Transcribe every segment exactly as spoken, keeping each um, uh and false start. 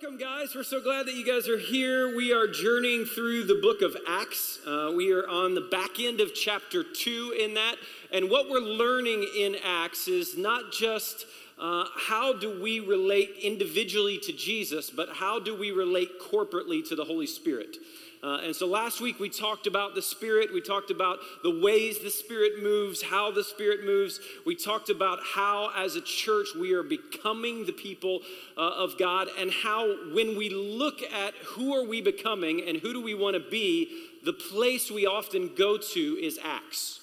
Welcome, guys. We're so glad that you guys are here. We are journeying through the book of Acts. Uh, we are on the back end of chapter two in that. And what we're learning in Acts is not just uh, how do we relate individually to Jesus, but how do we relate corporately to the Holy Spirit. Uh, and so last week we talked about the Spirit. We talked about the ways the Spirit moves, how the Spirit moves. We talked about how as a church we are becoming the people uh, of God, and how when we look at who are we becoming and who do we want to be, the place we often go to is Acts.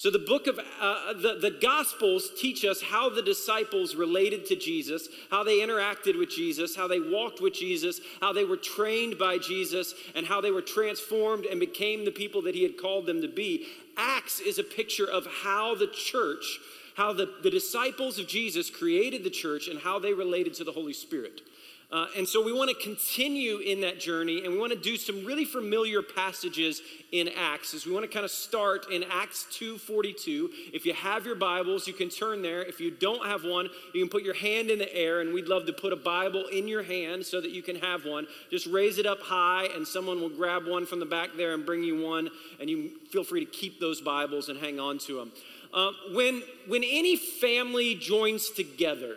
So the book of, uh, the, the Gospels teach us how the disciples related to Jesus, how they interacted with Jesus, how they walked with Jesus, how they were trained by Jesus, and how they were transformed and became the people that he had called them to be. Acts is a picture of how the church, how the, the disciples of Jesus created the church and how they related to the Holy Spirit. Uh, and so we want to continue in that journey, and we want to do some really familiar passages in Acts. As we want to kind of start in Acts two forty-two. If you have your Bibles, you can turn there. If you don't have one, you can put your hand in the air, and we'd love to put a Bible in your hand so that you can have one. Just raise it up high, and someone will grab one from the back there and bring you one, and you feel free to keep those Bibles and hang on to them. Uh, when, when any family joins together,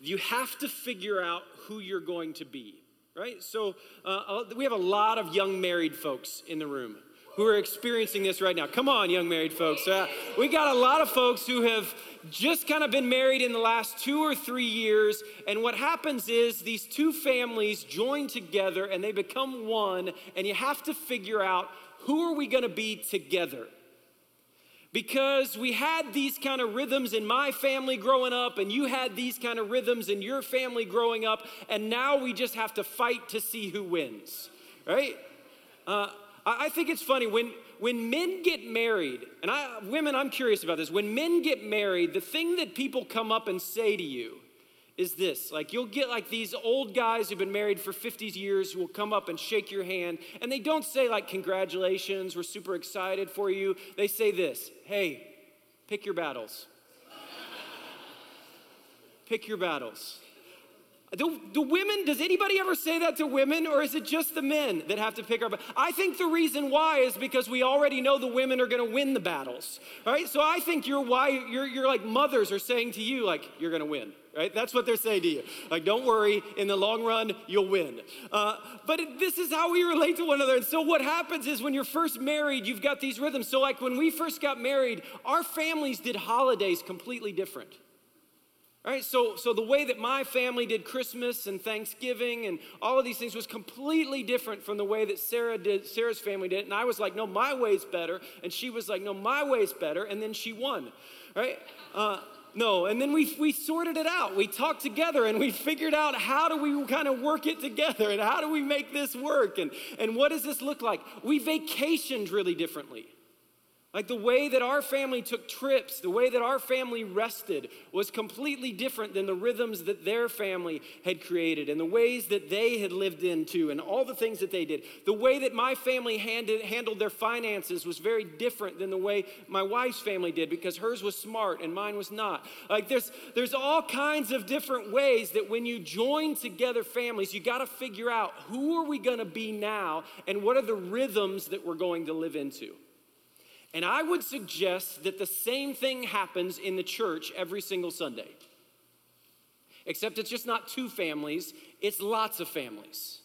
you have to figure out who you're going to be, right? So uh, we have a lot of young married folks in the room who are experiencing this right now. Come on, young married folks. Uh, we got a lot of folks who have just kind of been married in the last two or three years. And what happens is these two families join together and they become one. And you have to figure out, who are we going to be together? Because we had these kind of rhythms in my family growing up, and you had these kind of rhythms in your family growing up, and now we just have to fight to see who wins, right? Uh, I think it's funny, when when men get married, and I, women, I'm curious about this. When men get married, the thing that people come up and say to you is this, like you'll get like these old guys who've been married for fifty years who will come up and shake your hand, and they don't say like, congratulations, we're super excited for you. They say this, hey, pick your battles. Pick your battles. Do, do women, does anybody ever say that to women, or is it just the men that have to pick our battles? I think the reason why is because we already know the women are going to win the battles, right? So I think your wife, your, your like mothers are saying to you, like, you're going to win. Right? That's what they're saying to you. Like, don't worry, in the long run, you'll win. Uh, but it, this is how we relate to one another. And so what happens is when you're first married, you've got these rhythms. So like when we first got married, our families did holidays completely different. Right? So, so the way that my family did Christmas and Thanksgiving and all of these things was completely different from the way that Sarah did, Sarah's family did. And I was like, no, my way's better. And she was like, no, my way's better. And then she won. Right? Uh, No, and then we we sorted it out. We talked together and we figured out how do we kind of work it together and how do we make this work and, and what does this look like? We vacationed really differently. Like the way that our family took trips, the way that our family rested was completely different than the rhythms that their family had created and the ways that they had lived into and all the things that they did. The way that my family handed, handled their finances was very different than the way my wife's family did because hers was smart and mine was not. Like there's there's all kinds of different ways that when you join together families, you got to figure out who are we going to be now and what are the rhythms that we're going to live into. And I would suggest that the same thing happens in the church every single Sunday. Except it's just not two families, it's lots of families.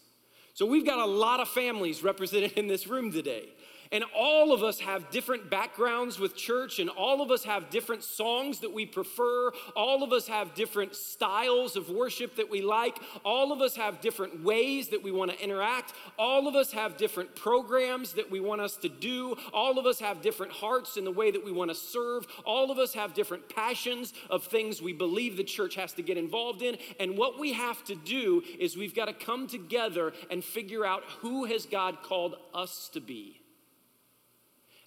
So we've got a lot of families represented in this room today. And all of us have different backgrounds with church, and all of us have different songs that we prefer. All of us have different styles of worship that we like. All of us have different ways that we want to interact. All of us have different programs that we want us to do. All of us have different hearts in the way that we want to serve. All of us have different passions of things we believe the church has to get involved in. And what we have to do is we've got to come together and figure out who has God called us to be.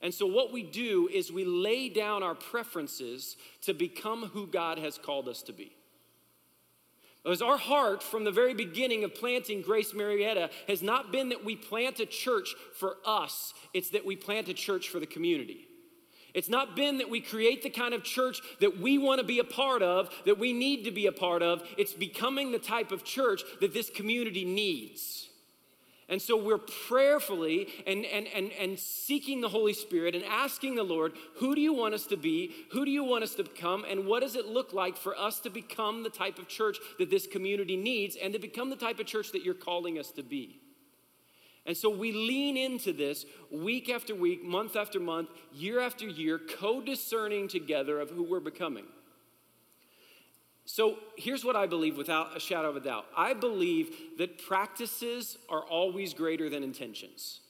And so what we do is we lay down our preferences to become who God has called us to be. Because our heart from the very beginning of planting Grace Marietta has not been that we plant a church for us. It's that we plant a church for the community. It's not been that we create the kind of church that we want to be a part of, that we need to be a part of. It's becoming the type of church that this community needs. And so we're prayerfully and, and, and, and seeking the Holy Spirit and asking the Lord, who do you want us to be? Who do you want us to become? And what does it look like for us to become the type of church that this community needs and to become the type of church that you're calling us to be? And so we lean into this week after week, month after month, year after year, co-discerning together of who we're becoming. So here's what I believe without a shadow of a doubt. I believe that practices are always greater than intentions.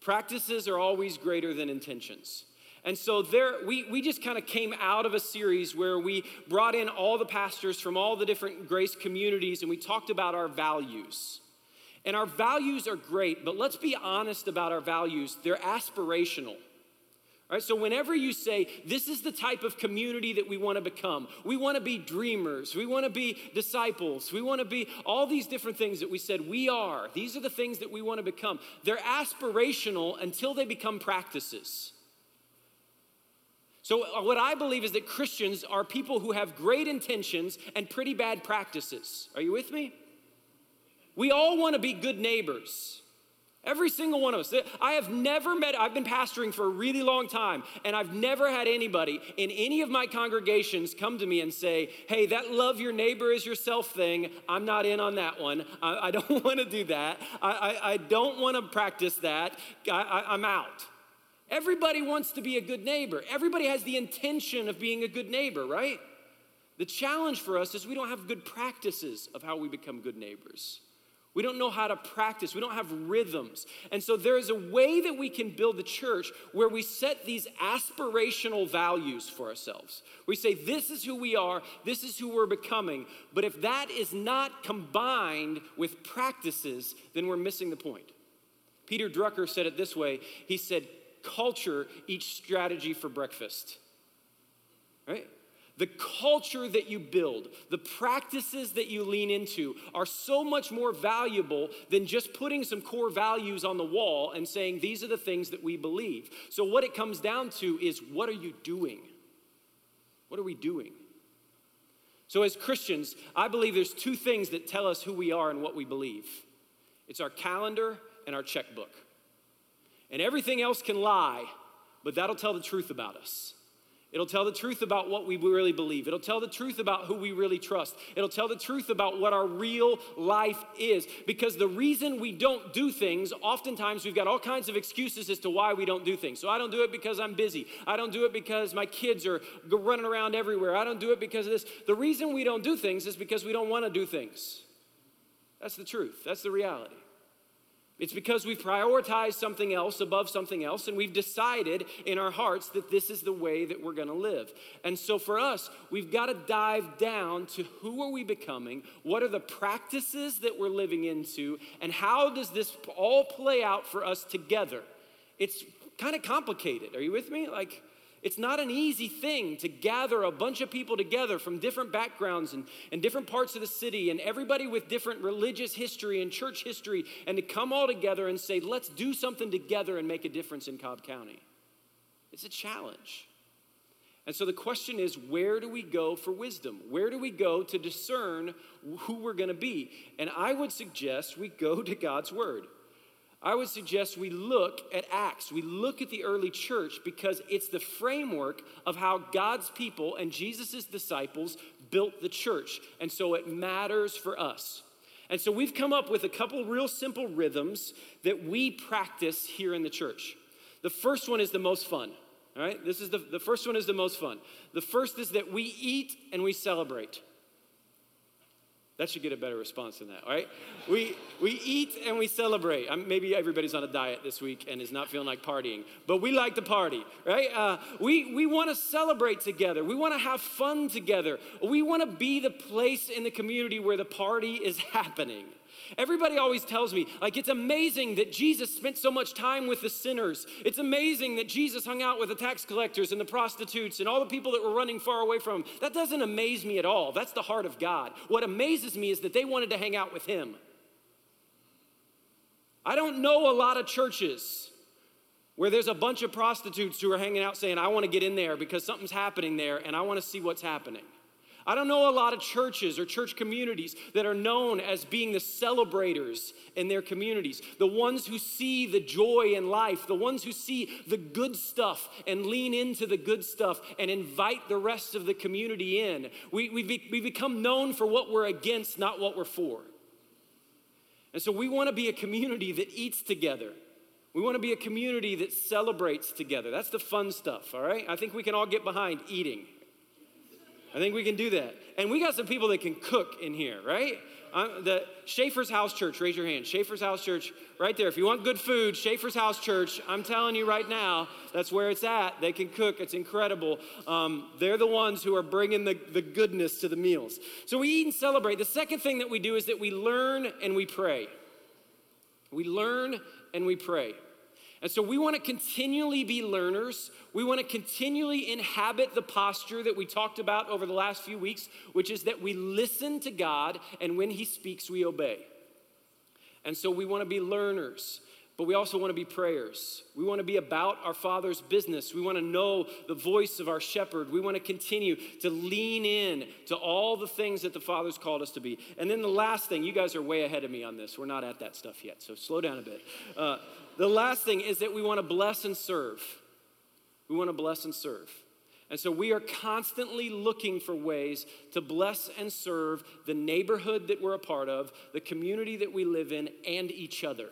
Practices are always greater than intentions. And so there, we, we just kind of came out of a series where we brought in all the pastors from all the different Grace communities and we talked about our values. And our values are great, but let's be honest about our values. They're aspirational. All right, so whenever you say, this is the type of community that we want to become, we want to be dreamers, we want to be disciples, we want to be all these different things that we said we are. These are the things that we want to become. They're aspirational until they become practices. So what I believe is that Christians are people who have great intentions and pretty bad practices. Are you with me? We all want to be good neighbors. Every single one of us. I have never met, I've been pastoring for a really long time, and I've never had anybody in any of my congregations come to me and say, hey, that love your neighbor as yourself thing, I'm not in on that one. I, I don't want to do that. I, I, I don't want to practice that. I, I, I'm out. Everybody wants to be a good neighbor. Everybody has the intention of being a good neighbor, right? The challenge for us is we don't have good practices of how we become good neighbors. We don't know how to practice. We don't have rhythms. And so there is a way that we can build the church where we set these aspirational values for ourselves. We say, this is who we are. This is who we're becoming. But if that is not combined with practices, then we're missing the point. Peter Drucker said it this way. He said, culture eats strategy for breakfast. Right? The culture that you build, the practices that you lean into are so much more valuable than just putting some core values on the wall and saying, these are the things that we believe. So what it comes down to is, what are you doing? What are we doing? So as Christians, I believe there's two things that tell us who we are and what we believe. It's our calendar and our checkbook. And everything else can lie, but that'll tell the truth about us. It'll tell the truth about what we really believe. It'll tell the truth about who we really trust. It'll tell the truth about what our real life is. Because the reason we don't do things, oftentimes we've got all kinds of excuses as to why we don't do things. So I don't do it because I'm busy. I don't do it because my kids are running around everywhere. I don't do it because of this. The reason we don't do things is because we don't want to do things. That's the truth. That's the reality. It's because we've prioritized something else above something else, and we've decided in our hearts that this is the way that we're going to live. And so for us, we've got to dive down to who are we becoming, what are the practices that we're living into, and how does this all play out for us together? It's kind of complicated. Are you with me? Like, it's not an easy thing to gather a bunch of people together from different backgrounds and, and different parts of the city and everybody with different religious history and church history, and to come all together and say, let's do something together and make a difference in Cobb County. It's a challenge. And so the question is, where do we go for wisdom? Where do we go to discern who we're going to be? And I would suggest we go to God's Word. I would suggest we look at Acts. We look at the early church because it's the framework of how God's people and Jesus' disciples built the church. And so it matters for us. And so we've come up with a couple real simple rhythms that we practice here in the church. The first one is the most fun. All right? This is the, the first one is the most fun. The first is that we eat and we celebrate. That should get a better response than that, all right? We we eat and we celebrate. I'm, maybe everybody's on a diet this week and is not feeling like partying, but we like to party, right? Uh, we we want to celebrate together. We want to have fun together. We want to be the place in the community where the party is happening. Everybody always tells me, like, it's amazing that Jesus spent so much time with the sinners. It's amazing that Jesus hung out with the tax collectors and the prostitutes and all the people that were running far away from him. That doesn't amaze me at all. That's the heart of God. What amazes me is that they wanted to hang out with him. I don't know a lot of churches where there's a bunch of prostitutes who are hanging out saying, I want to get in there because something's happening there and I want to see what's happening. I don't know a lot of churches or church communities that are known as being the celebrators in their communities, the ones who see the joy in life, the ones who see the good stuff and lean into the good stuff and invite the rest of the community in. We, we, be, we become known for what we're against, not what we're for. And so we want to be a community that eats together. We want to be a community that celebrates together. That's the fun stuff, all right? I think we can all get behind eating. I think we can do that. And we got some people that can cook in here, right? Uh, the Schaefer's House Church, raise your hand. Schaefer's House Church, right there. If you want good food, Schaefer's House Church, I'm telling you right now, that's where it's at. They can cook. It's incredible. Um, they're the ones who are bringing the, the goodness to the meals. So we eat and celebrate. The second thing that we do is that we learn and we pray. We learn and we pray. And so we want to continually be learners. We want to continually inhabit the posture that we talked about over the last few weeks, which is that we listen to God, and when he speaks, we obey. And so we want to be learners, but we also want to be prayers. We want to be about our Father's business. We want to know the voice of our shepherd. We want to continue to lean in to all the things that the Father's called us to be. And then the last thing, you guys are way ahead of me on this. We're not at that stuff yet, so slow down a bit. Uh, The last thing is that we want to bless and serve. We want to bless and serve. And so we are constantly looking for ways to bless and serve the neighborhood that we're a part of, the community that we live in, and each other.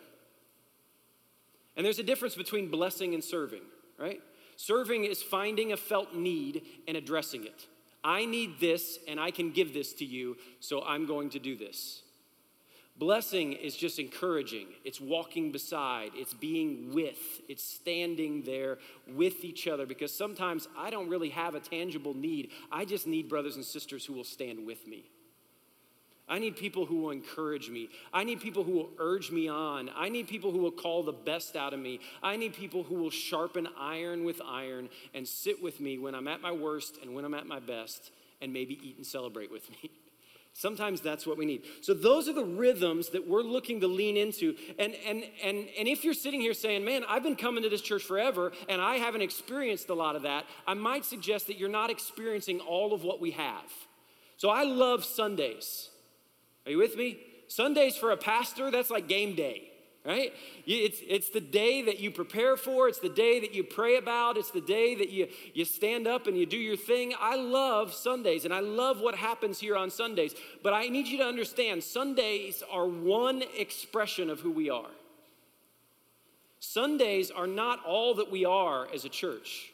And there's a difference between blessing and serving, right? Serving is finding a felt need and addressing it. I need this, and I can give this to you, so I'm going to do this. Blessing is just encouraging. It's walking beside. It's being with. It's standing there with each other, because sometimes I don't really have a tangible need. I just need brothers and sisters who will stand with me. I need people who will encourage me. I need people who will urge me on. I need people who will call the best out of me. I need people who will sharpen iron with iron and sit with me when I'm at my worst and when I'm at my best, and maybe eat and celebrate with me. Sometimes that's what we need. So those are the rhythms that we're looking to lean into. And and and and if you're sitting here saying, man, I've been coming to this church forever and I haven't experienced a lot of that, I might suggest that you're not experiencing all of what we have. So I love Sundays. Are you with me? Sundays for a pastor, that's like game day, right? It's, it's the day that you prepare for. It's the day that you pray about. It's the day that you, you stand up and you do your thing. I love Sundays, and I love what happens here on Sundays. But I need you to understand, Sundays are one expression of who we are. Sundays are not all that we are as a church.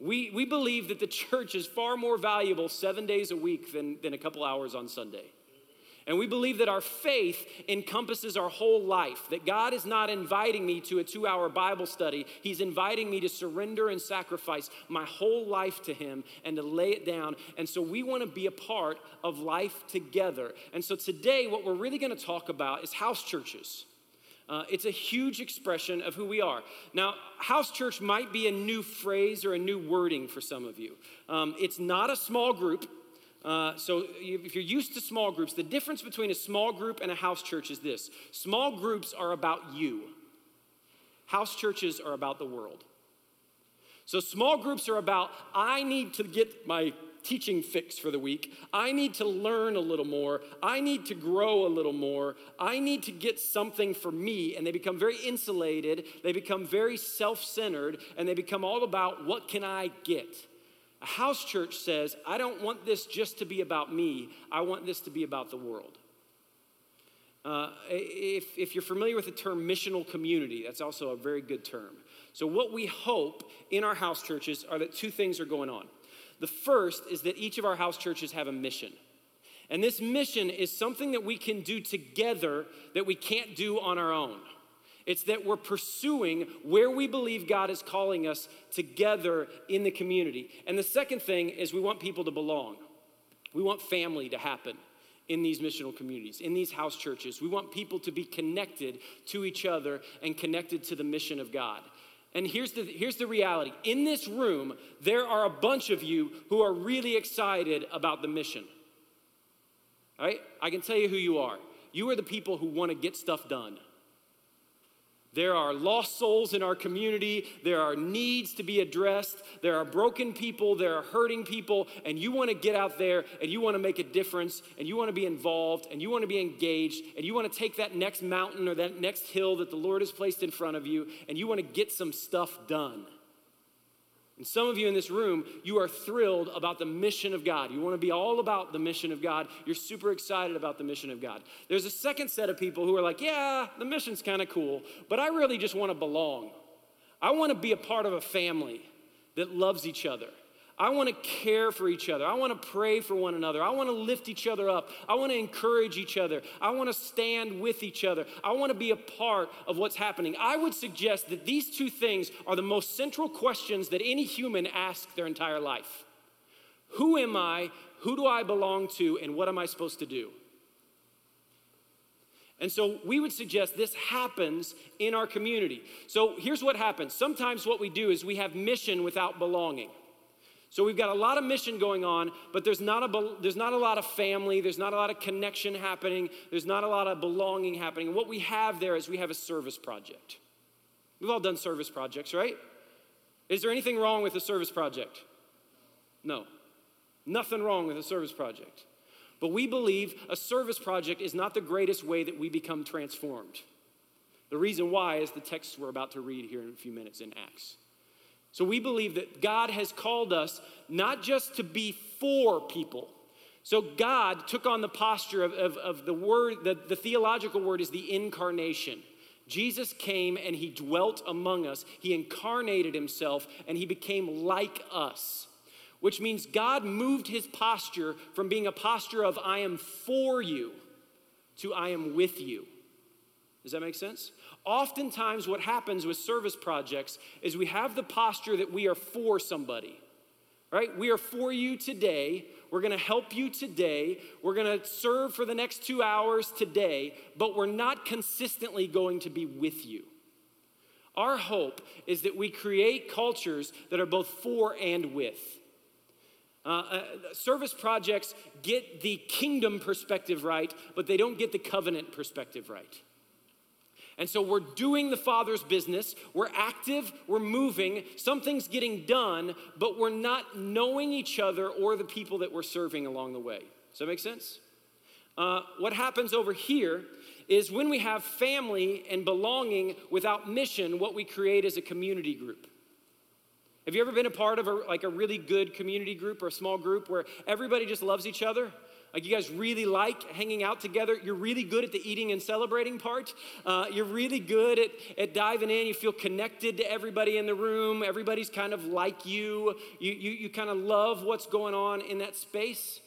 We, we believe that the church is far more valuable seven days a week than, than a couple hours on Sunday. And we believe that our faith encompasses our whole life, that God is not inviting me to a two-hour Bible study. He's inviting me to surrender and sacrifice my whole life to him and to lay it down. And so we want to be a part of life together. And so today, what we're really going to talk about is house churches. Uh, it's a huge expression of who we are. Now, house church might be a new phrase or a new wording for some of you. Um, it's not a small group. Uh, so if you're used to small groups, the difference between a small group and a house church is this. Small groups are about you. House churches are about the world. So small groups are about, I need to get my teaching fix for the week. I need to learn a little more. I need to grow a little more. I need to get something for me. And they become very insulated. They become very self-centered. And they become all about, what can I get? A house church says, I don't want this just to be about me. I want this to be about the world. Uh, if, if you're familiar with the term missional community, that's also a very good term. So what we hope in our house churches are that two things are going on. The first is that each of our house churches have a mission. And this mission is something that we can do together that we can't do on our own. It's that we're pursuing where we believe God is calling us together in the community. And the second thing is, we want people to belong. We want family to happen in these missional communities, in these house churches. We want people to be connected to each other and connected to the mission of God. And here's the, here's the reality. In this room, there are a bunch of you who are really excited about the mission. All right? I can tell you who you are. You are the people who want to get stuff done. There are lost souls in our community. There are needs to be addressed. There are broken people. There are hurting people. And you want to get out there and you want to make a difference and you want to be involved and you want to be engaged and you want to take that next mountain or that next hill that the Lord has placed in front of you and you want to get some stuff done. And some of you in this room, you are thrilled about the mission of God. You want to be all about the mission of God. You're super excited about the mission of God. There's a second set of people who are like, yeah, the mission's kind of cool, but I really just want to belong. I want to be a part of a family that loves each other. I want to care for each other. I want to pray for one another. I want to lift each other up. I want to encourage each other. I want to stand with each other. I want to be a part of what's happening. I would suggest that these two things are the most central questions that any human asks their entire life. Who am I? Who do I belong to? And what am I supposed to do? And so we would suggest this happens in our community. So here's what happens. Sometimes what we do is we have mission without belonging. So we've got a lot of mission going on, but there's not a there's not a lot of family, there's not a lot of connection happening, there's not a lot of belonging happening. And what we have there is we have a service project. We've all done service projects, right? Is there anything wrong with a service project? No. Nothing wrong with a service project. But we believe a service project is not the greatest way that we become transformed. The reason why is the text we're about to read here in a few minutes in Acts. So we believe that God has called us not just to be for people. So God took on the posture of, of, of the word, the, the theological word is the incarnation. Jesus came and he dwelt among us. He incarnated himself and he became like us, which means God moved his posture from being a posture of I am for you to I am with you. Does that make sense? Oftentimes what happens with service projects is we have the posture that we are for somebody, right? We are for you today. We're going to help you today. We're going to serve for the next two hours today, but we're not consistently going to be with you. Our hope is that we create cultures that are both for and with. Uh, uh, service projects get the kingdom perspective right, but they don't get the covenant perspective right. And so we're doing the Father's business, we're active, we're moving, something's getting done, but we're not knowing each other or the people that we're serving along the way. Does that make sense? Uh, what happens over here is when we have family and belonging without mission, what we create is a community group. Have you ever been a part of a, like a really good community group or a small group where everybody just loves each other? Like you guys really like hanging out together. You're really good at the eating and celebrating part. Uh, you're really good at, at diving in. You feel connected to everybody in the room. Everybody's kind of like you. You you, you kind of love what's going on in that space.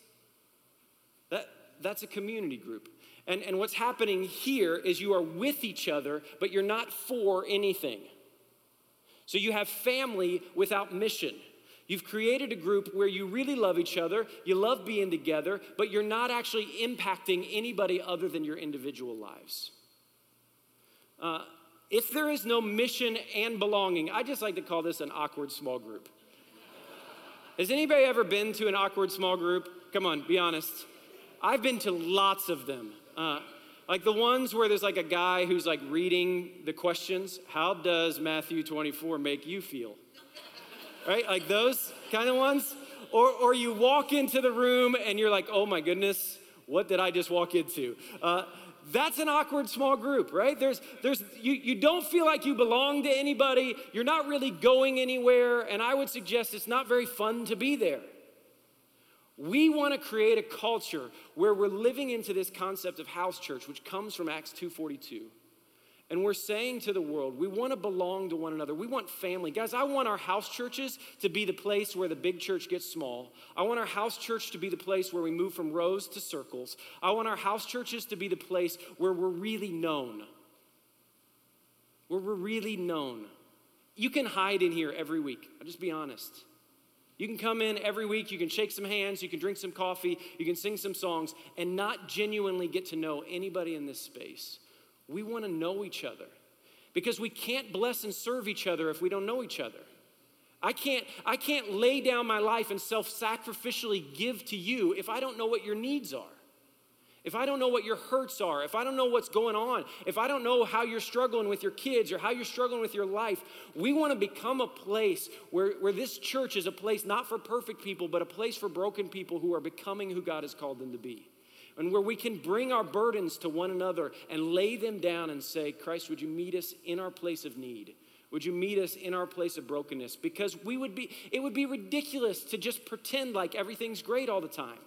That that's a community group. And, and what's happening here is you are with each other, but you're not for anything. So you have family without mission. You've created a group where you really love each other, you love being together, but you're not actually impacting anybody other than your individual lives. Uh, if there is no mission and belonging, I just like to call this an awkward small group. Has anybody ever been to an awkward small group? Come on, be honest. I've been to lots of them. Uh, like the ones where there's like a guy who's like reading the questions. How does Matthew twenty-four make you feel? Right? Like those kind of ones. Or or you walk into the room and you're like, oh my goodness, what did I just walk into? Uh, that's an awkward small group, right? There's there's you, you don't feel like you belong to anybody. You're not really going anywhere. And I would suggest it's not very fun to be there. We want to create a culture where we're living into this concept of house church, which comes from Acts two forty-two. And we're saying to the world, we want to belong to one another. We want family. Guys, I want our house churches to be the place where the big church gets small. I want our house church to be the place where we move from rows to circles. I want our house churches to be the place where we're really known. Where we're really known. You can hide in here every week. I'll just be honest. You can come in every week. You can shake some hands. You can drink some coffee. You can sing some songs and not genuinely get to know anybody in this space. We want to know each other because we can't bless and serve each other if we don't know each other. I can't, I can't lay down my life and self-sacrificially give to you if I don't know what your needs are. if I don't know what your hurts are, if I don't know what's going on, if I don't know how you're struggling with your kids or how you're struggling with your life, we want to become a place where, where this church is a place not for perfect people, but a place for broken people who are becoming who God has called them to be. And where we can bring our burdens to one another and lay them down and say, Christ, would you meet us in our place of need? Would you meet us in our place of brokenness? Because we would be, it would be ridiculous to just pretend like everything's great all the time.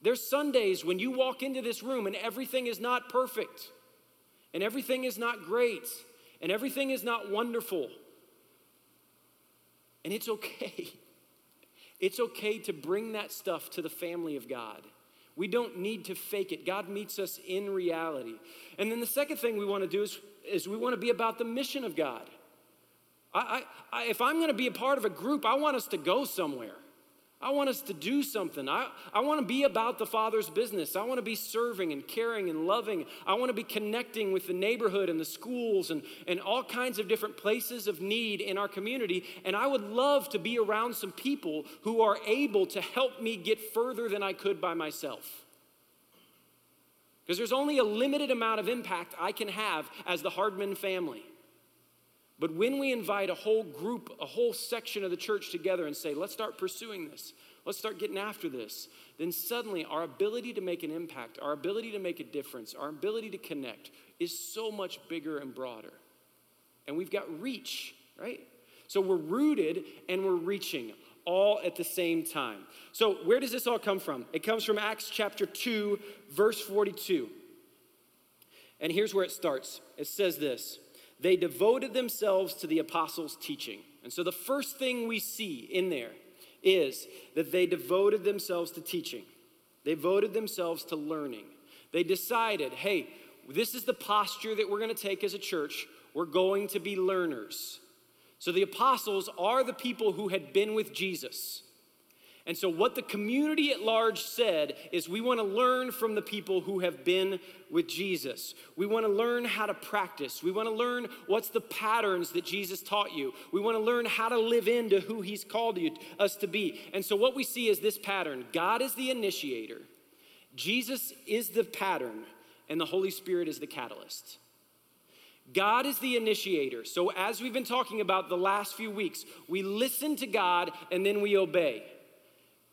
There's Sundays when you walk into this room and everything is not perfect, and everything is not great, and everything is not wonderful. And it's okay. It's okay to bring that stuff to the family of God. We don't need to fake it. God meets us in reality. And then the second thing we want to do is, is we want to be about the mission of God. I, I, I, if I'm going to be a part of a group, I want us to go somewhere. I want us to do something. I, I want to be about the Father's business. I want to be serving and caring and loving. I want to be connecting with the neighborhood and the schools and, and all kinds of different places of need in our community. And I would love to be around some people who are able to help me get further than I could by myself. Because there's only a limited amount of impact I can have as the Hardman family. But when we invite a whole group, a whole section of the church together and say, let's start pursuing this, let's start getting after this, then suddenly our ability to make an impact, our ability to make a difference, our ability to connect is so much bigger and broader. And we've got reach, right? So we're rooted and we're reaching all at the same time. So where does this all come from? It comes from Acts chapter two, verse forty-two. And here's where it starts. It says this. They devoted themselves to the apostles' teaching. And so the first thing we see in there is that they devoted themselves to teaching. They devoted themselves to learning. They decided, hey, this is the posture that we're going to take as a church. We're going to be learners. So the apostles are the people who had been with Jesus. And so what the community at large said is we want to learn from the people who have been with Jesus. We want to learn how to practice. We want to learn what's the patterns that Jesus taught you. We want to learn how to live into who he's called you, us to be. And so what we see is this pattern. God is the initiator. Jesus is the pattern. And the Holy Spirit is the catalyst. God is the initiator. So as we've been talking about the last few weeks, we listen to God and then we obey.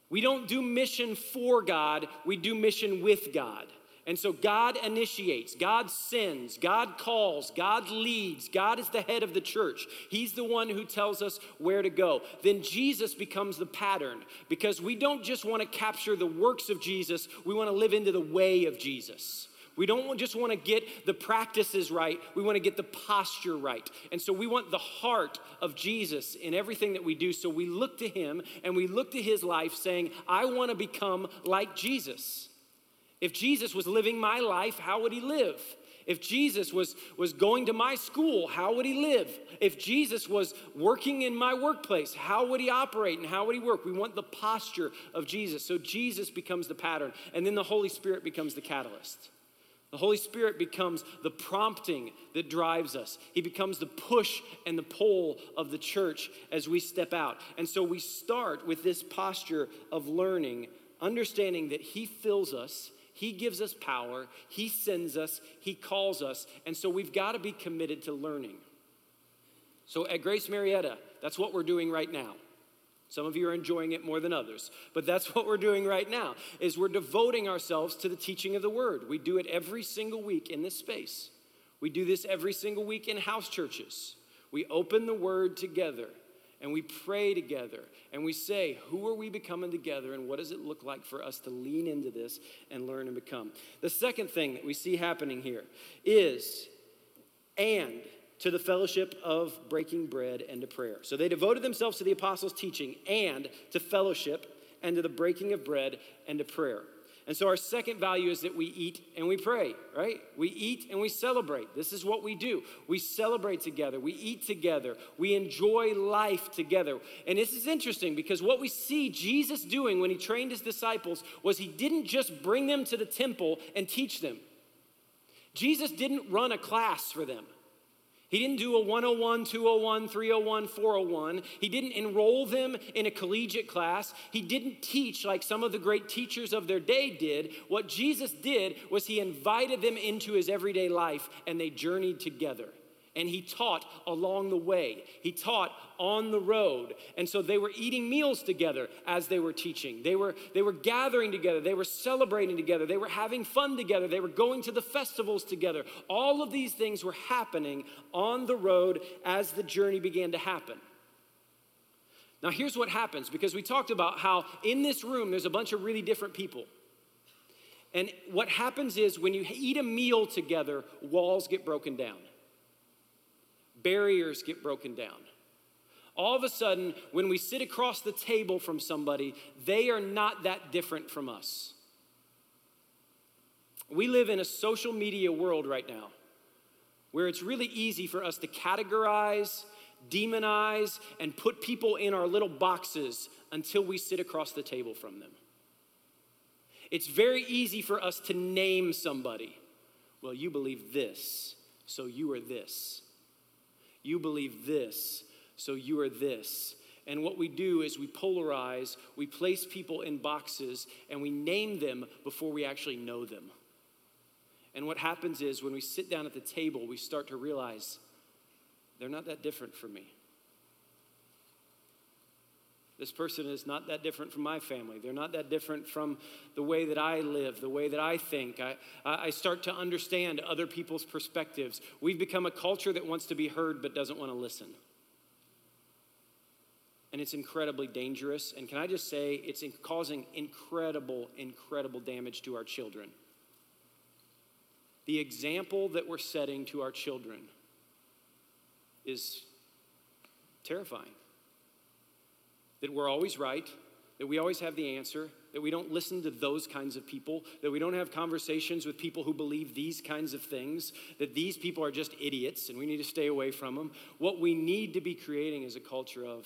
We don't do mission for God, we do mission with God. And so God initiates, God sends, God calls, God leads. God is the head of the church. He's the one who tells us where to go. Then Jesus becomes the pattern because we don't just want to capture the works of Jesus, we want to live into the way of Jesus. We don't just want to get the practices right, we want to get the posture right. And so we want the heart of Jesus in everything that we do. So we look to him and we look to his life saying, I want to become like Jesus. If Jesus was living my life, how would he live? If Jesus was, was going to my school, how would he live? If Jesus was working in my workplace, how would he operate and how would he work? We want the posture of Jesus. So Jesus becomes the pattern and then the Holy Spirit becomes the catalyst. The Holy Spirit becomes the prompting that drives us. He becomes the push and the pull of the church as we step out. And so we start with this posture of learning, understanding that he fills us, he gives us power, he sends us, he calls us. And so we've got to be committed to learning. So at Grace Marietta, that's what we're doing right now. Some of you are enjoying it more than others, but that's what we're doing right now, is we're devoting ourselves to the teaching of the word. We do it every single week in this space. We do this every single week in house churches. We open the word together, and we pray together, and we say, who are we becoming together, and what does it look like for us to lean into this and learn and become? The second thing that we see happening here is, and... to the fellowship of breaking bread and to prayer. So they devoted themselves to the apostles' teaching and to fellowship and to the breaking of bread and to prayer. And so our second value is that we eat and we pray, right? We eat and we celebrate. This is what we do. We celebrate together. We eat together. We enjoy life together. And this is interesting because what we see Jesus doing when he trained his disciples was he didn't just bring them to the temple and teach them. Jesus didn't run a class for them. He didn't do a one oh one, two oh one, three oh one, four oh one. He didn't enroll them in a collegiate class. He didn't teach like some of the great teachers of their day did. What Jesus did was he invited them into his everyday life, and they journeyed together. And he taught along the way. He taught on the road. And so they were eating meals together as they were teaching. They were, they were gathering together. They were celebrating together. They were having fun together. They were going to the festivals together. All of these things were happening on the road as the journey began to happen. Now here's what happens, because we talked about how in this room there's a bunch of really different people. And what happens is when you eat a meal together, walls get broken down. Barriers get broken down. All of a sudden, when we sit across the table from somebody, they are not that different from us. We live in a social media world right now where it's really easy for us to categorize, demonize, and put people in our little boxes until we sit across the table from them. It's very easy for us to name somebody. Well, you believe this, so you are this. You believe this, so you are this. And what we do is we polarize, we place people in boxes, and we name them before we actually know them. And what happens is when we sit down at the table, we start to realize they're not that different from me. This person is not that different from my family. They're not that different from the way that I live, the way that I think. I, I start to understand other people's perspectives. We've become a culture that wants to be heard but doesn't want to listen. And it's incredibly dangerous. And can I just say, it's in causing incredible, incredible damage to our children. The example that we're setting to our children is terrifying. That we're always right, that we always have the answer, that we don't listen to those kinds of people, that we don't have conversations with people who believe these kinds of things, that these people are just idiots and we need to stay away from them. What we need to be creating is a culture of,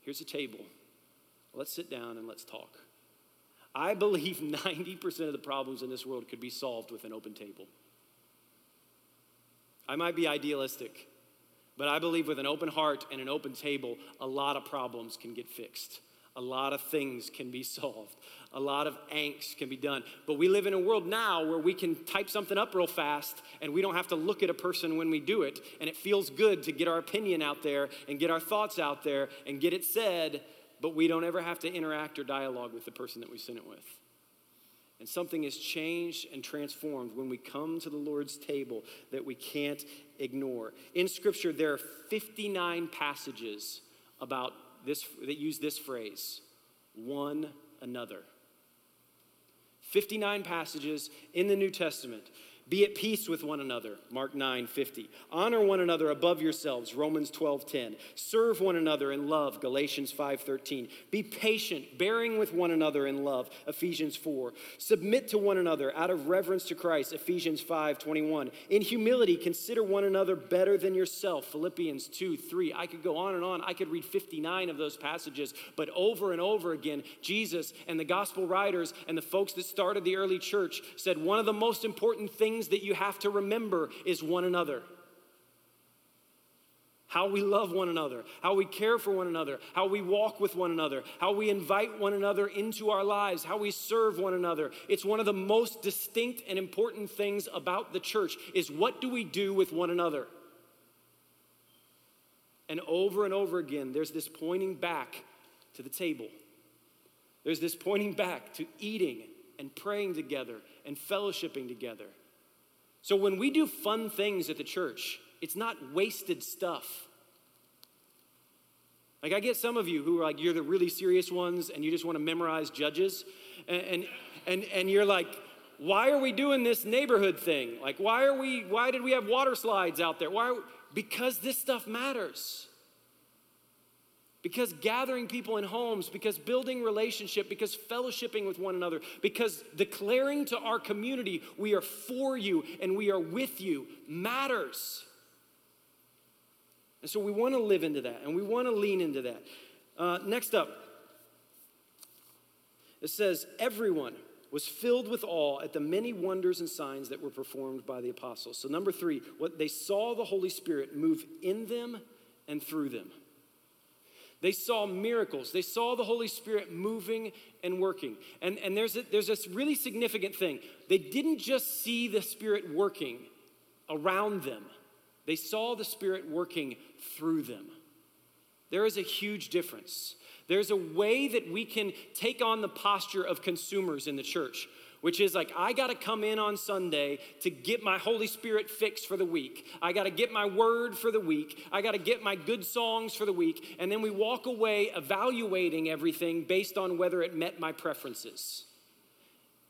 here's a table, let's sit down and let's talk. I believe ninety percent of the problems in this world could be solved with an open table. I might be idealistic, but I believe with an open heart and an open table, a lot of problems can get fixed. A lot of things can be solved. A lot of angst can be done. But we live in a world now where we can type something up real fast and we don't have to look at a person when we do it. And it feels good to get our opinion out there and get our thoughts out there and get it said, but we don't ever have to interact or dialogue with the person that we sent it with. And something is changed and transformed when we come to the Lord's table that we can't ignore. In Scripture, there are fifty-nine passages about this that use this phrase, one another. fifty-nine passages in the New Testament. Be at peace with one another, Mark nine fifty. Honor one another above yourselves, Romans twelve ten. Serve one another in love, Galatians five thirteen. Be patient, bearing with one another in love, Ephesians four. Submit to one another out of reverence to Christ, Ephesians five twenty-one. In humility, consider one another better than yourself, Philippians two three. I could go on and on. I could read fifty-nine of those passages, but over and over again, Jesus and the gospel writers and the folks that started the early church said one of the most important things that you have to remember is one another. How we love one another, how we care for one another, how we walk with one another, how we invite one another into our lives, how we serve one another. It's one of the most distinct and important things about the church is what do we do with one another? And over and over again, there's this pointing back to the table. There's this pointing back to eating and praying together and fellowshipping together. So when we do fun things at the church, it's not wasted stuff. Like I get some of you who are like, you're the really serious ones and you just want to memorize Judges. And, and, and, and you're like, why are we doing this neighborhood thing? Like, why are we, why did we have water slides out there? Why? Because this stuff matters. Because gathering people in homes, because building relationship, because fellowshipping with one another, because declaring to our community, we are for you and we are with you, matters. And so we want to live into that and we want to lean into that. Uh, next up, it says, everyone was filled with awe at the many wonders and signs that were performed by the apostles. So number three, what they saw the Holy Spirit move in them and through them. They saw miracles. They saw the Holy Spirit moving and working. And, and there's, a, there's this really significant thing. They didn't just see the Spirit working around them. They saw the Spirit working through them. There is a huge difference. There's a way that we can take on the posture of consumers in the church, which is like, I got to come in on Sunday to get my Holy Spirit fix for the week. I got to get my word for the week. I got to get my good songs for the week. And then we walk away evaluating everything based on whether it met my preferences.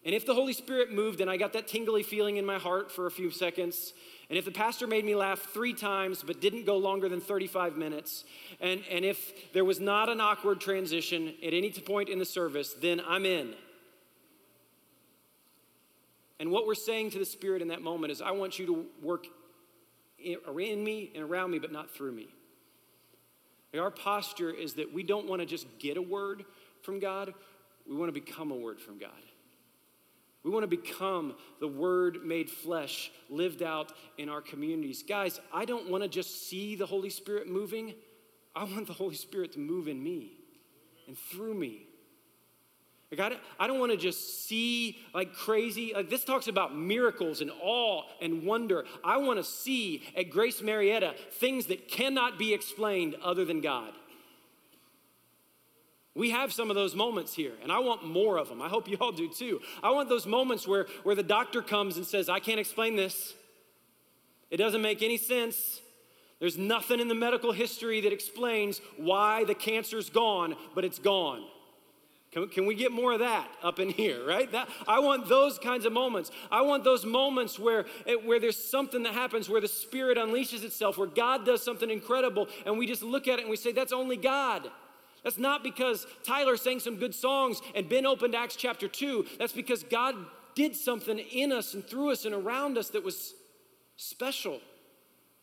And if the Holy Spirit moved and I got that tingly feeling in my heart for a few seconds, and if the pastor made me laugh three times but didn't go longer than thirty-five minutes, and, and if there was not an awkward transition at any point in the service, then I'm in. And what we're saying to the Spirit in that moment is, I want you to work in me and around me, but not through me. Our posture is that we don't want to just get a word from God. We want to become a word from God. We want to become the Word made flesh, lived out in our communities. Guys, I don't want to just see the Holy Spirit moving. I want the Holy Spirit to move in me and through me. Like I don't, I don't want to just see like crazy. Like this talks about miracles and awe and wonder. I want to see at Grace Marietta things that cannot be explained other than God. We have some of those moments here, and I want more of them. I hope you all do too. I want those moments where, where the doctor comes and says, I can't explain this. It doesn't make any sense. There's nothing in the medical history that explains why the cancer's gone, but it's gone. Can, can we get more of that up in here, right? That, I want those kinds of moments. I want those moments where, where there's something that happens, where the Spirit unleashes itself, where God does something incredible, and we just look at it and we say, that's only God. That's not because Tyler sang some good songs and Ben opened Acts chapter two. That's because God did something in us and through us and around us that was special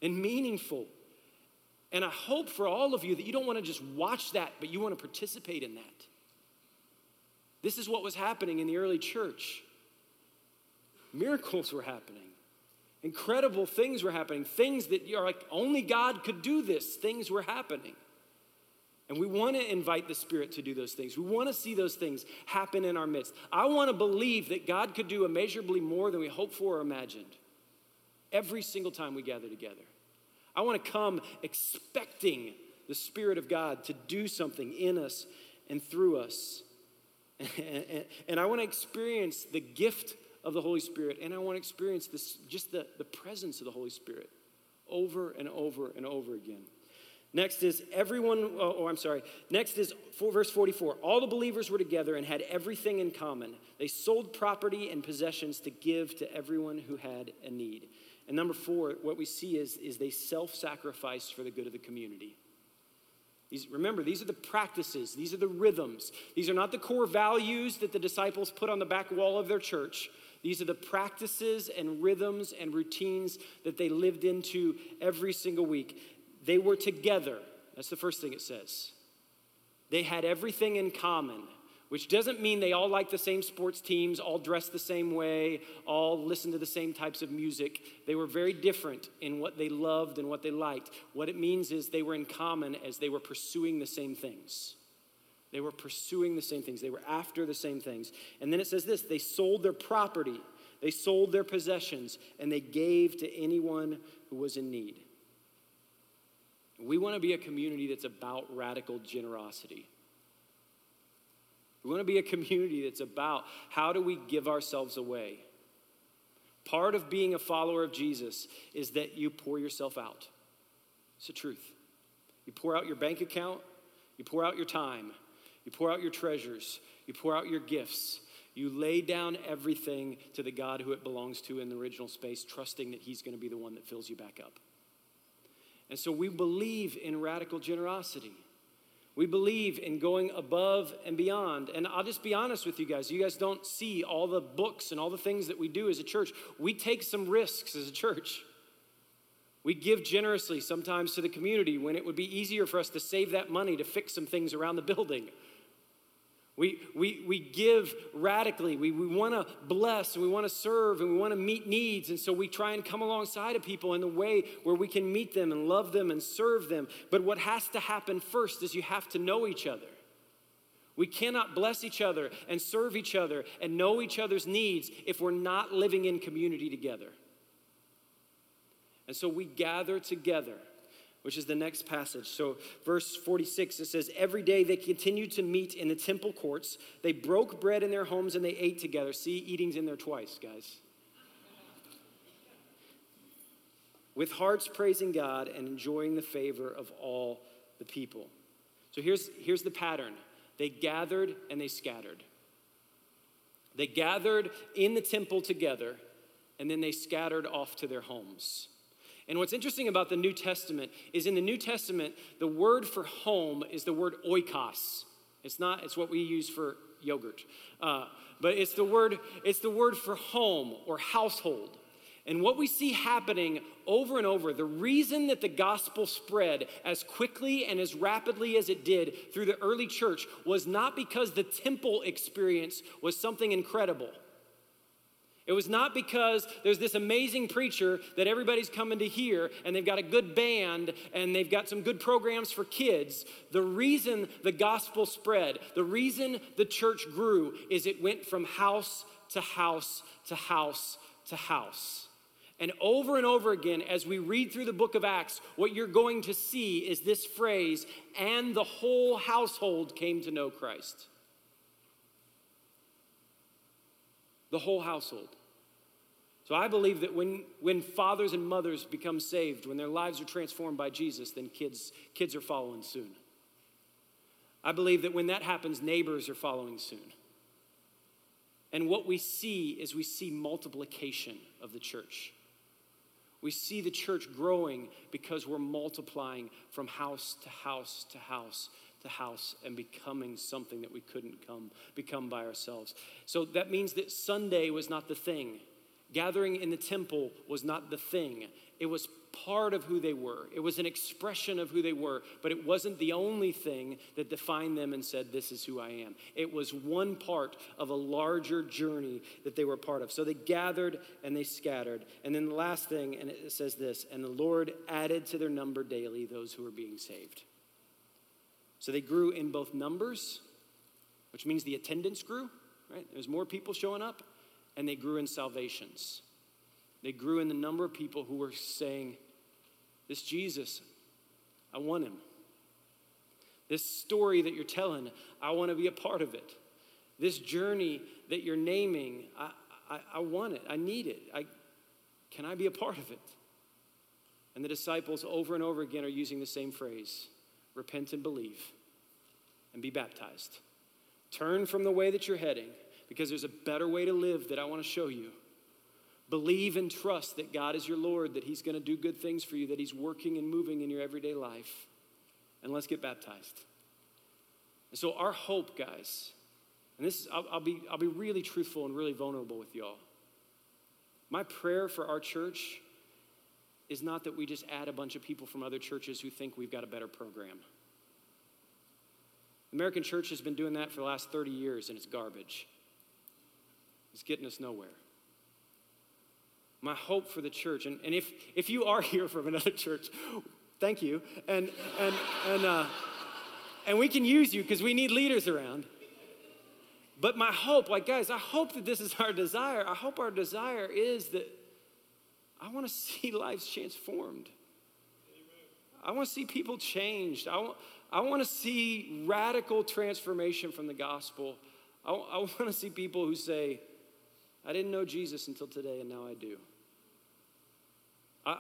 and meaningful. And I hope for all of you that you don't want to just watch that, but you want to participate in that. This is what was happening in the early church. Miracles were happening. Incredible things were happening. Things that you're like, only God could do this. Things were happening. And we want to invite the Spirit to do those things. We want to see those things happen in our midst. I want to believe that God could do immeasurably more than we hoped for or imagined every single time we gather together. I want to come expecting the Spirit of God to do something in us and through us. And, and I want to experience the gift of the Holy Spirit, and I want to experience this, just the, the presence of the Holy Spirit over and over and over again. Next is everyone, oh, oh I'm sorry. Next is for verse forty-four. All the believers were together and had everything in common. They sold property and possessions to give to everyone who had a need. And number four, what we see is, is they self-sacrifice for the good of the community. These, remember, these are the practices. These are the rhythms. These are not the core values that the disciples put on the back wall of their church. These are the practices and rhythms and routines that they lived into every single week. They were together. That's the first thing it says. They had everything in common, which doesn't mean they all liked the same sports teams, all dressed the same way, all listened to the same types of music. They were very different in what they loved and what they liked. What it means is they were in common as they were pursuing the same things. They were pursuing the same things. They were after the same things. And then it says this, they sold their property, they sold their possessions, and they gave to anyone who was in need. We want to be a community that's about radical generosity. We want to be a community that's about how do we give ourselves away. Part of being a follower of Jesus is that you pour yourself out. It's the truth. You pour out your bank account. You pour out your time. You pour out your treasures. You pour out your gifts. You lay down everything to the God who it belongs to in the original space, trusting that he's going to be the one that fills you back up. And so we believe in radical generosity. We believe in going above and beyond. And I'll just be honest with you guys. You guys don't see all the books and all the things that we do as a church. We take some risks as a church. We give generously sometimes to the community when it would be easier for us to save that money to fix some things around the building. We, we, we give radically. We, we want to bless and we want to serve and we want to meet needs. And so we try and come alongside of people in the way where we can meet them and love them and serve them. But what has to happen first is you have to know each other. We cannot bless each other and serve each other and know each other's needs if we're not living in community together. And so we gather together, which is the next passage. So verse forty-six, it says, every day they continued to meet in the temple courts. They broke bread in their homes and they ate together. See, eating's in there twice, guys. With hearts praising God and enjoying the favor of all the people. So here's, here's the pattern. They gathered and they scattered. They gathered in the temple together and then they scattered off to their homes. And what's interesting about the New Testament is in the New Testament, the word for home is the word oikos. It's not, it's what we use for yogurt. Uh, but it's the word, it's the word for home or household. And what we see happening over and over, the reason that the gospel spread as quickly and as rapidly as it did through the early church was not because the temple experience was something incredible. It was not because there's this amazing preacher that everybody's coming to hear and they've got a good band and they've got some good programs for kids. The reason the gospel spread, the reason the church grew is it went from house to house to house to house. And over and over again, as we read through the book of Acts, what you're going to see is this phrase, and the whole household came to know Christ. The whole household. So I believe that when, when fathers and mothers become saved, when their lives are transformed by Jesus, then kids, kids are following soon. I believe that when that happens, neighbors are following soon. And what we see is we see multiplication of the church. We see the church growing because we're multiplying from house to house to house to house and becoming something that we couldn't come become by ourselves. So that means that Sunday was not the thing. Gathering in the temple was not the thing. It was part of who they were. It was an expression of who they were, but it wasn't the only thing that defined them and said, this is who I am. It was one part of a larger journey that they were part of. So they gathered and they scattered. And then the last thing, and it says this, and the Lord added to their number daily those who were being saved. So they grew in both numbers, which means the attendance grew, right? There's more people showing up, and they grew in salvations. They grew in the number of people who were saying, this Jesus, I want him. This story that you're telling, I want to be a part of it. This journey that you're naming, I, I, I want it. I need it. I, can I be a part of it? And the disciples over and over again are using the same phrase. Repent and believe and be baptized. Turn from the way that you're heading because there's a better way to live that I want to show you. Believe and trust that God is your Lord, that he's going to do good things for you, that he's working and moving in your everyday life. And let's get baptized. And so our hope, guys, and this is, I'll, I'll be, I'll be really truthful and really vulnerable with y'all. My prayer for our church is not that we just add a bunch of people from other churches who think we've got a better program. The American church has been doing that for the last thirty years, and it's garbage. It's getting us nowhere. My hope for the church, and, and if if you are here from another church, thank you, and and and uh, and we can use you because we need leaders around. But my hope, like guys, I hope that this is our desire. I hope our desire is that I want to see lives transformed. I want to see people changed. I want, I want to see radical transformation from the gospel. I, I want to see people who say, I didn't know Jesus until today, and now I do. I,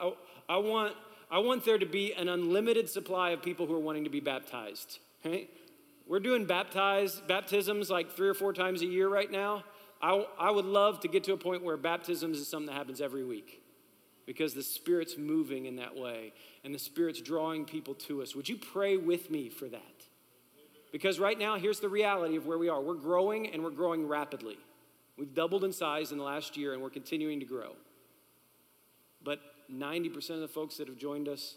I, I, want, I want there to be an unlimited supply of people who are wanting to be baptized. Right? We're doing baptize, baptisms like three or four times a year right now. I, I would love to get to a point where baptisms is something that happens every week. Because the Spirit's moving in that way and the Spirit's drawing people to us. Would you pray with me for that? Because right now, here's the reality of where we are. We're growing and we're growing rapidly. We've doubled in size in the last year and we're continuing to grow. But ninety percent of the folks that have joined us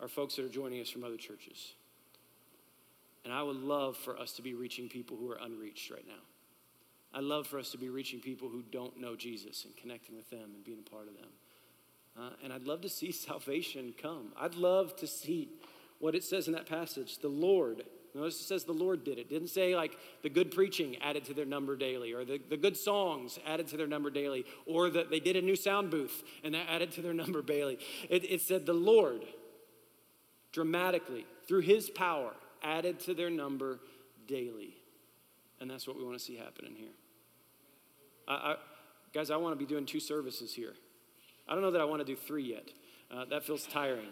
are folks that are joining us from other churches. And I would love for us to be reaching people who are unreached right now. I'd love for us to be reaching people who don't know Jesus and connecting with them and being a part of them. Uh, and I'd love to see salvation come. I'd love to see what it says in that passage, the Lord. Notice it says the Lord did it. It didn't say like the good preaching added to their number daily, or the, the good songs added to their number daily, or that they did a new sound booth and that added to their number daily. It, it said the Lord dramatically, through his power, added to their number daily. And that's what we want to see happening here. I, I, guys, I want to be doing two services here. I don't know that I want to do three yet. Uh, that feels tiring.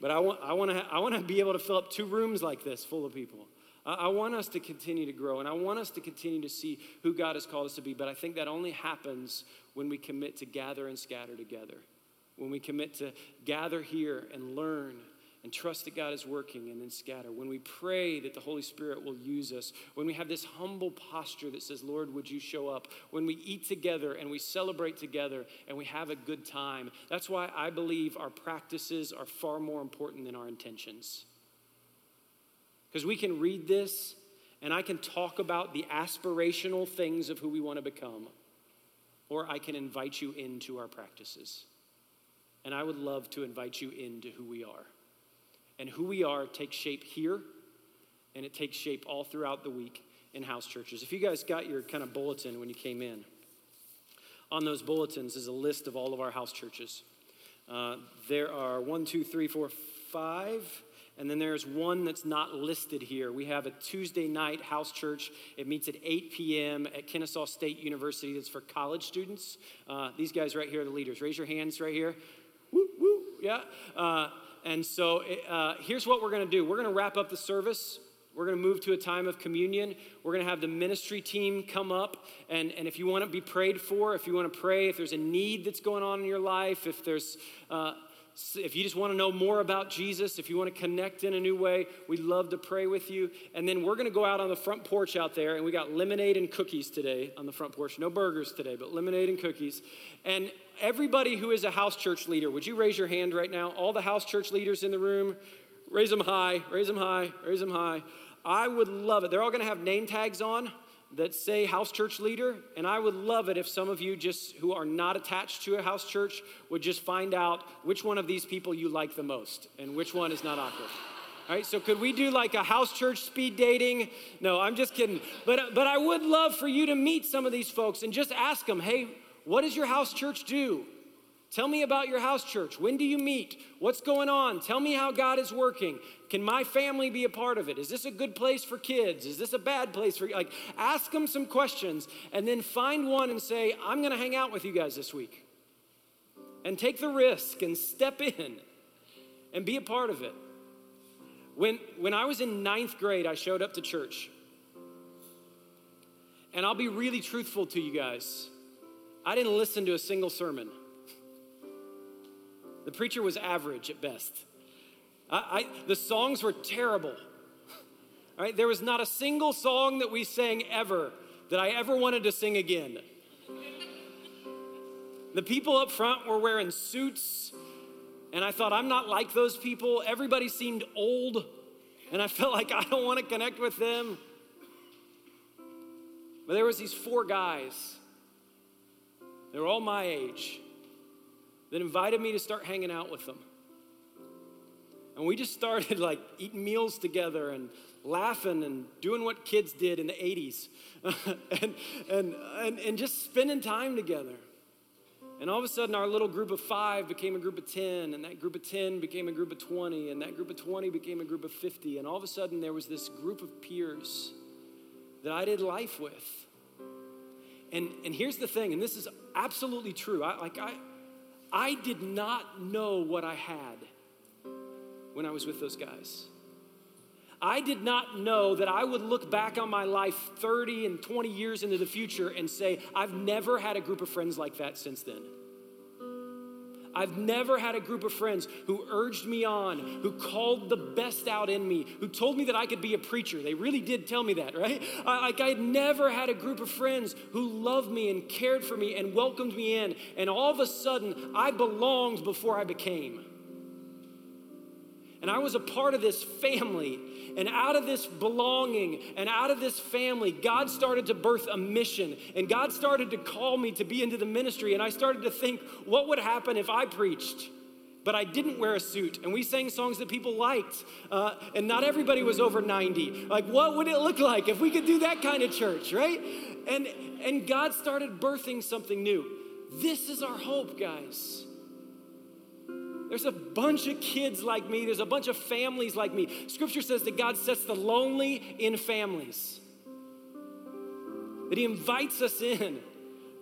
But I want, I, want to ha- I want to be able to fill up two rooms like this full of people. I, I want us to continue to grow, and I want us to continue to see who God has called us to be. But I think that only happens when we commit to gather and scatter together, when we commit to gather here and learn and trust that God is working and then scatter, when we pray that the Holy Spirit will use us, when we have this humble posture that says, Lord, would you show up, when we eat together and we celebrate together and we have a good time. That's why I believe our practices are far more important than our intentions. Because we can read this and I can talk about the aspirational things of who we want to become, or I can invite you into our practices. And I would love to invite you into who we are. And who we are takes shape here, and it takes shape all throughout the week in house churches. If you guys got your kind of bulletin when you came in, on those bulletins is a list of all of our house churches. Uh, there are one, two, three, four, five, and then there's one that's not listed here. We have a Tuesday night house church. It meets at eight p.m. at Kennesaw State University. It's for college students. Uh, these guys right here are the leaders. Raise your hands right here. Woo, woo, yeah. Uh, And so uh, here's what we're going to do. We're going to wrap up the service. We're going to move to a time of communion. We're going to have the ministry team come up. And, and if you want to be prayed for, if you want to pray, if there's a need that's going on in your life, if there's uh, if you just want to know more about Jesus, if you want to connect in a new way, we'd love to pray with you. And then we're going to go out on the front porch out there, and we got lemonade and cookies today on the front porch. No burgers today, but lemonade and cookies. And everybody who is a house church leader, would you raise your hand right now? All the house church leaders in the room, raise them high, raise them high, raise them high. I would love it. They're all going to have name tags on that say house church leader, and I would love it if some of you just who are not attached to a house church would just find out which one of these people you like the most and which one is not awkward. All right, so could we do like a house church speed dating? No, I'm just kidding. But but I would love for you to meet some of these folks and just ask them, hey, what does your house church do? Tell me about your house church. When do you meet? What's going on? Tell me how God is working. Can my family be a part of it? Is this a good place for kids? Is this a bad place for, like, ask them some questions and then find one and say, I'm going to hang out with you guys this week. And take the risk and step in and be a part of it. When, when I was in ninth grade, I showed up to church. And I'll be really truthful to you guys. I didn't listen to a single sermon. The preacher was average at best. I, I, the songs were terrible. All right, there was not a single song that we sang ever that I ever wanted to sing again. The people up front were wearing suits, and I thought, I'm not like those people. Everybody seemed old, and I felt like I don't want to connect with them. But there was these four guys. They were all my age. That invited me to start hanging out with them. And we just started like eating meals together and laughing and doing what kids did in the eighties and, and, and, and just spending time together. And all of a sudden our little group of five became a group of ten, and that group of ten became a group of twenty, and that group of twenty became a group of fifty. And all of a sudden there was this group of peers that I did life with. And, and here's the thing, and this is absolutely true. I, like I, I did not know what I had when I was with those guys. I did not know that I would look back on my life thirty and twenty years into the future and say, I've never had a group of friends like that since then. I've never had a group of friends who urged me on, who called the best out in me, who told me that I could be a preacher. They really did tell me that, right? I, like I had never had a group of friends who loved me and cared for me and welcomed me in. And all of a sudden, I belonged before I became. And I was a part of this family. And out of this belonging and out of this family, God started to birth a mission. And God started to call me to be into the ministry. And I started to think, what would happen if I preached, but I didn't wear a suit? And we sang songs that people liked. Uh, and not everybody was over ninety. Like, what would it look like if we could do that kind of church, right? And, and God started birthing something new. This is our hope, guys. There's a bunch of kids like me. There's a bunch of families like me. Scripture says that God sets the lonely in families, that he invites us in,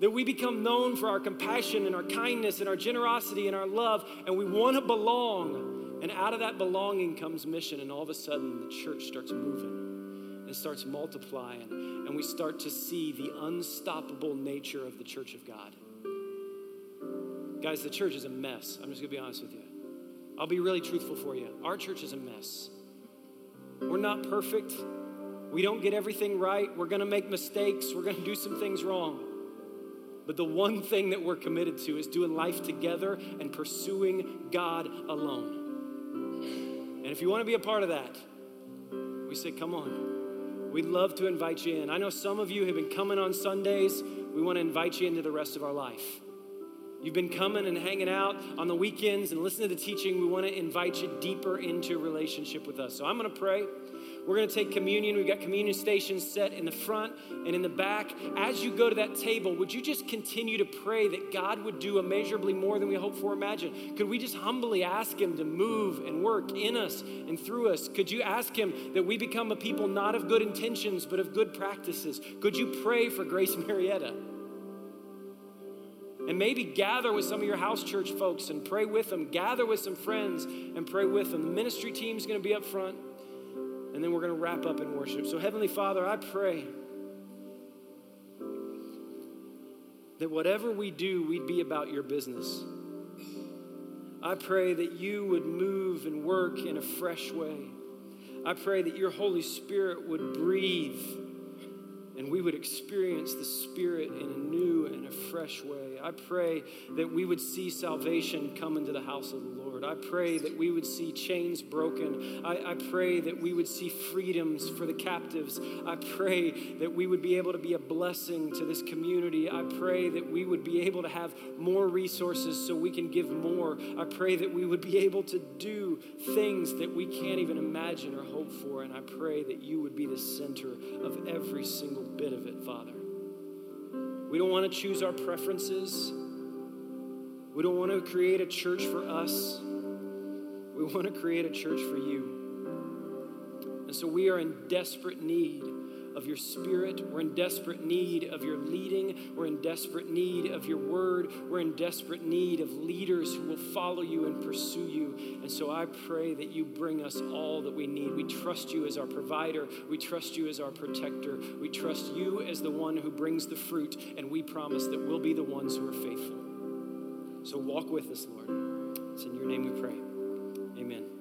that we become known for our compassion and our kindness and our generosity and our love, and we want to belong. And out of that belonging comes mission, and all of a sudden the church starts moving and starts multiplying, and we start to see the unstoppable nature of the church of God. Guys, the church is a mess. I'm just gonna be honest with you. I'll be really truthful for you. Our church is a mess. We're not perfect. We don't get everything right. We're gonna make mistakes. We're gonna do some things wrong. But the one thing that we're committed to is doing life together and pursuing God alone. And if you wanna be a part of that, we say, come on. We'd love to invite you in. I know some of you have been coming on Sundays. We wanna invite you into the rest of our life. You've been coming and hanging out on the weekends and listening to the teaching. We want to invite you deeper into a relationship with us. So I'm going to pray. We're going to take communion. We've got communion stations set in the front and in the back. As you go to that table, would you just continue to pray that God would do immeasurably more than we hope for or imagine? Could we just humbly ask him to move and work in us and through us? Could you ask him that we become a people not of good intentions, but of good practices? Could you pray for Grace Marietta? And maybe gather with some of your house church folks and pray with them. Gather with some friends and pray with them. The ministry team's gonna be up front, and then we're gonna wrap up in worship. So Heavenly Father, I pray that whatever we do, we'd be about your business. I pray that you would move and work in a fresh way. I pray that your Holy Spirit would breathe, and we would experience the Spirit in a new and a fresh way. I pray that we would see salvation come into the house of the Lord. I pray that we would see chains broken. I, I pray that we would see freedoms for the captives. I pray that we would be able to be a blessing to this community. I pray that we would be able to have more resources so we can give more. I pray that we would be able to do things that we can't even imagine or hope for. And I pray that you would be the center of every single bit of it, Father. We don't want to choose our preferences. We don't want to create a church for us. We want to create a church for you. And so we are in desperate need of your Spirit. We're in desperate need of your leading. We're in desperate need of your word. We're in desperate need of leaders who will follow you and pursue you. And so I pray that you bring us all that we need. We trust you as our provider. We trust you as our protector. We trust you as the one who brings the fruit, and we promise that we'll be the ones who are faithful. So walk with us, Lord. It's in your name we pray. Amen.